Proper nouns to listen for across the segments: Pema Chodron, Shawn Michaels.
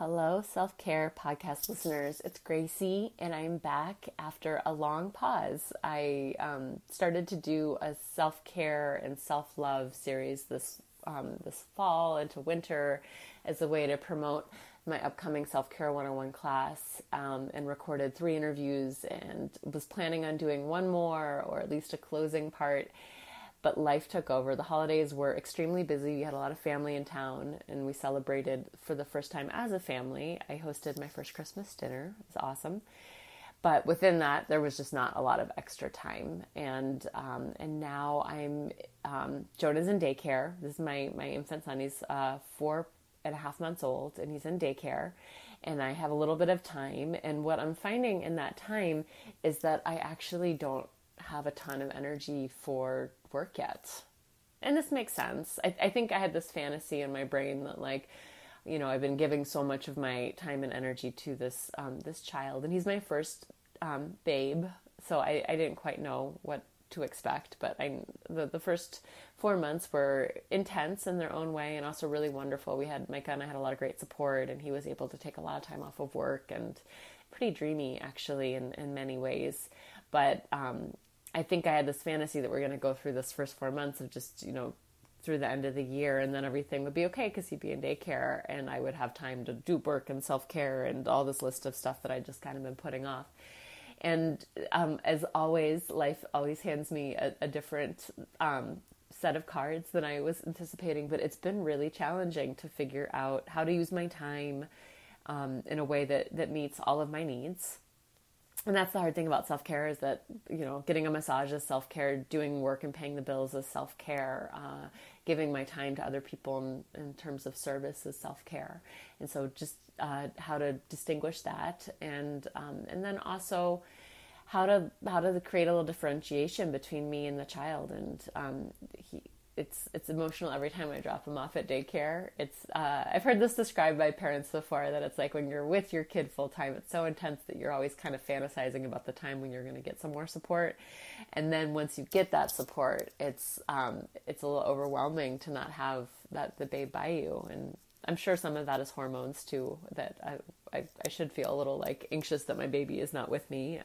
Hello, self-care podcast listeners. It's Gracie, and I'm back after a long pause. I started to do a self-care and self-love series this fall into winter as a way to promote my upcoming Self-Care 101 class, and recorded 3 interviews and was planning on doing one more or at least a closing part. But life took over. The holidays were extremely busy. We had a lot of family in town, and we celebrated for the first time as a family. I hosted my first Christmas dinner. It was awesome. But within that, there was just not a lot of extra time. And now I'm Jonah's in daycare. This is my infant son. He's 4.5 months old, and he's in daycare. And I have a little bit of time. And what I'm finding in that time is that I actually don't have a ton of energy for work yet. And this makes sense. I think I had this fantasy in my brain that, like, you know, I've been giving so much of my time and energy to this this child, and he's my first babe, so I didn't quite know what to expect, but the first 4 months were intense in their own way and also really wonderful. Micah and I had a lot of great support, and he was able to take a lot of time off of work, and pretty dreamy actually in many ways. But I think I had this fantasy that we're going to go through this first 4 months of just, you know, through the end of the year, and then everything would be okay because he'd be in daycare and I would have time to do work and self-care and all this list of stuff that I just kind of been putting off. And as always, life always hands me a different set of cards than I was anticipating, but it's been really challenging to figure out how to use my time in a way that meets all of my needs. And that's the hard thing about self-care, is that, you know, getting a massage is self-care, doing work and paying the bills is self-care, giving my time to other people in terms of service is self-care. And so just how to distinguish that, and then also how to create a little differentiation between me and the child. And It's emotional every time I drop him off at daycare. It's I've heard this described by parents before, that it's like when you're with your kid full time, it's so intense that you're always kind of fantasizing about the time when you're going to get some more support. And then once you get that support, it's a little overwhelming to not have the babe by you. And I'm sure some of that is hormones too. That I should feel a little like anxious that my baby is not with me.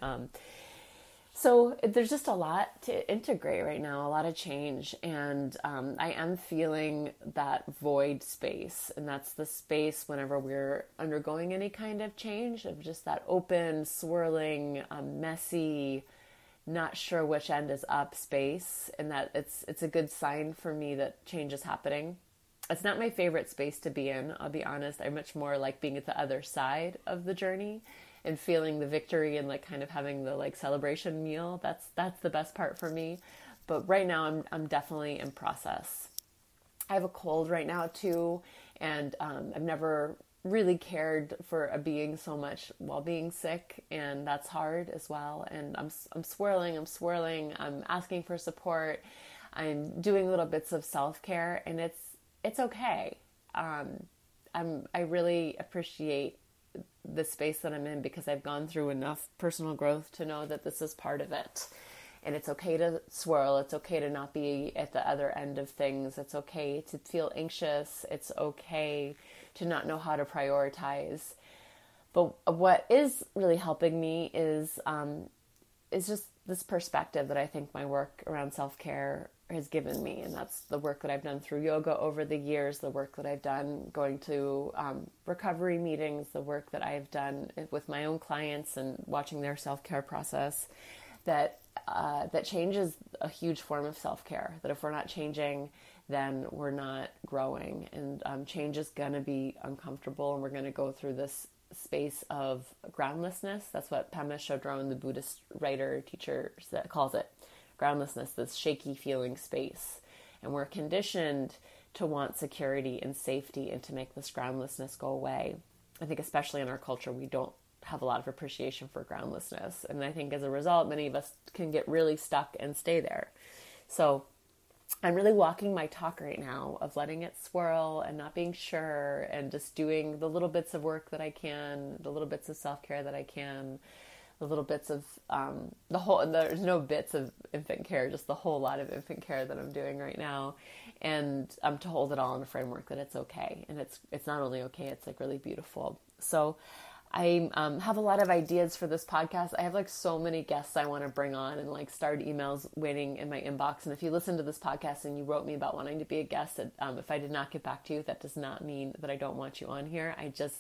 So there's just a lot to integrate right now, a lot of change, and I am feeling that void space, and that's the space whenever we're undergoing any kind of change, of just that open, swirling, messy, not sure which end is up space, and that it's a good sign for me that change is happening. It's not my favorite space to be in, I'll be honest. I much more like being at the other side of the journey and feeling the victory and like kind of having the like celebration meal. That's the best part for me. But right now I'm definitely in process. I have a cold right now too. And I've never really cared for a being so much while being sick, and that's hard as well. And I'm swirling, I'm asking for support. I'm doing little bits of self-care, and it's okay. I really appreciate the space that I'm in, because I've gone through enough personal growth to know that this is part of it. And it's okay to swirl. It's okay to not be at the other end of things. It's okay to feel anxious. It's okay to not know how to prioritize. But what is really helping me is just this perspective that I think my work around self-care has given me. And that's the work that I've done through yoga over the years, the work that I've done going to recovery meetings, the work that I've done with my own clients and watching their self-care process, that change is a huge form of self-care, that if we're not changing, then we're not growing. And change is going to be uncomfortable, and we're going to go through this space of groundlessness. That's what Pema Chodron, the Buddhist writer, teacher, calls it. Groundlessness, this shaky feeling space. And we're conditioned to want security and safety and to make this groundlessness go away. I think especially in our culture, we don't have a lot of appreciation for groundlessness. And I think as a result, many of us can get really stuck and stay there. So I'm really walking my talk right now of letting it swirl and not being sure and just doing the little bits of work that I can, the little bits of self-care that I can, the little bits of the whole, there's no bits of infant care, just the whole lot of infant care that I'm doing right now. And to hold it all in a framework that it's okay. And it's not only okay, it's like really beautiful. So I have a lot of ideas for this podcast. I have like so many guests I want to bring on and like starred emails waiting in my inbox. And if you listen to this podcast and you wrote me about wanting to be a guest, if I did not get back to you, that does not mean that I don't want you on here. I just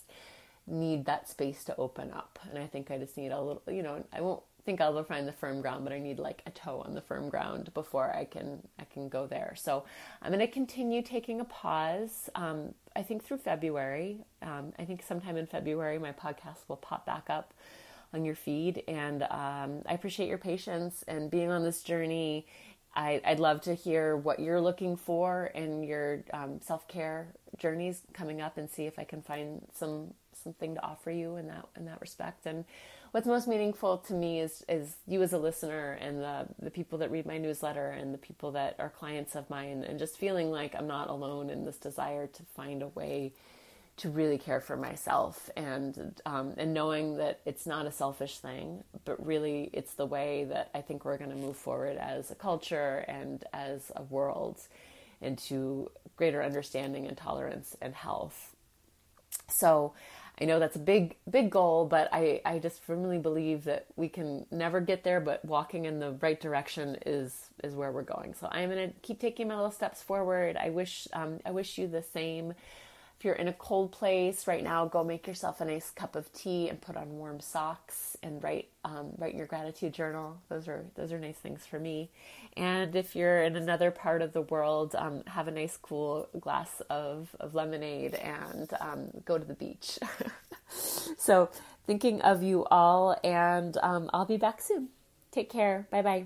need that space to open up. And I think I just need a little, you know, I won't think I'll ever find the firm ground, but I need like a toe on the firm ground before I can go there. So I'm going to continue taking a pause. I think through February, I think sometime in February, my podcast will pop back up on your feed. And I appreciate your patience and being on this journey. I'd love to hear what you're looking for in your self-care journeys coming up, and see if I can find something to offer you in that respect. And what's most meaningful to me is you as a listener, and the people that read my newsletter, and the people that are clients of mine, and just feeling like I'm not alone in this desire to find a way to really care for myself, and knowing that it's not a selfish thing, but really it's the way that I think we're going to move forward as a culture and as a world into greater understanding and tolerance and health. So I know that's a big, big goal, but I just firmly believe that we can never get there, but walking in the right direction is where we're going. So I'm going to keep taking my little steps forward. I wish you the same. If you're in a cold place right now, go make yourself a nice cup of tea and put on warm socks and write your gratitude journal. Those are nice things for me. And if you're in another part of the world, have a nice cool glass of lemonade and go to the beach. So thinking of you all, and I'll be back soon. Take care. Bye-bye.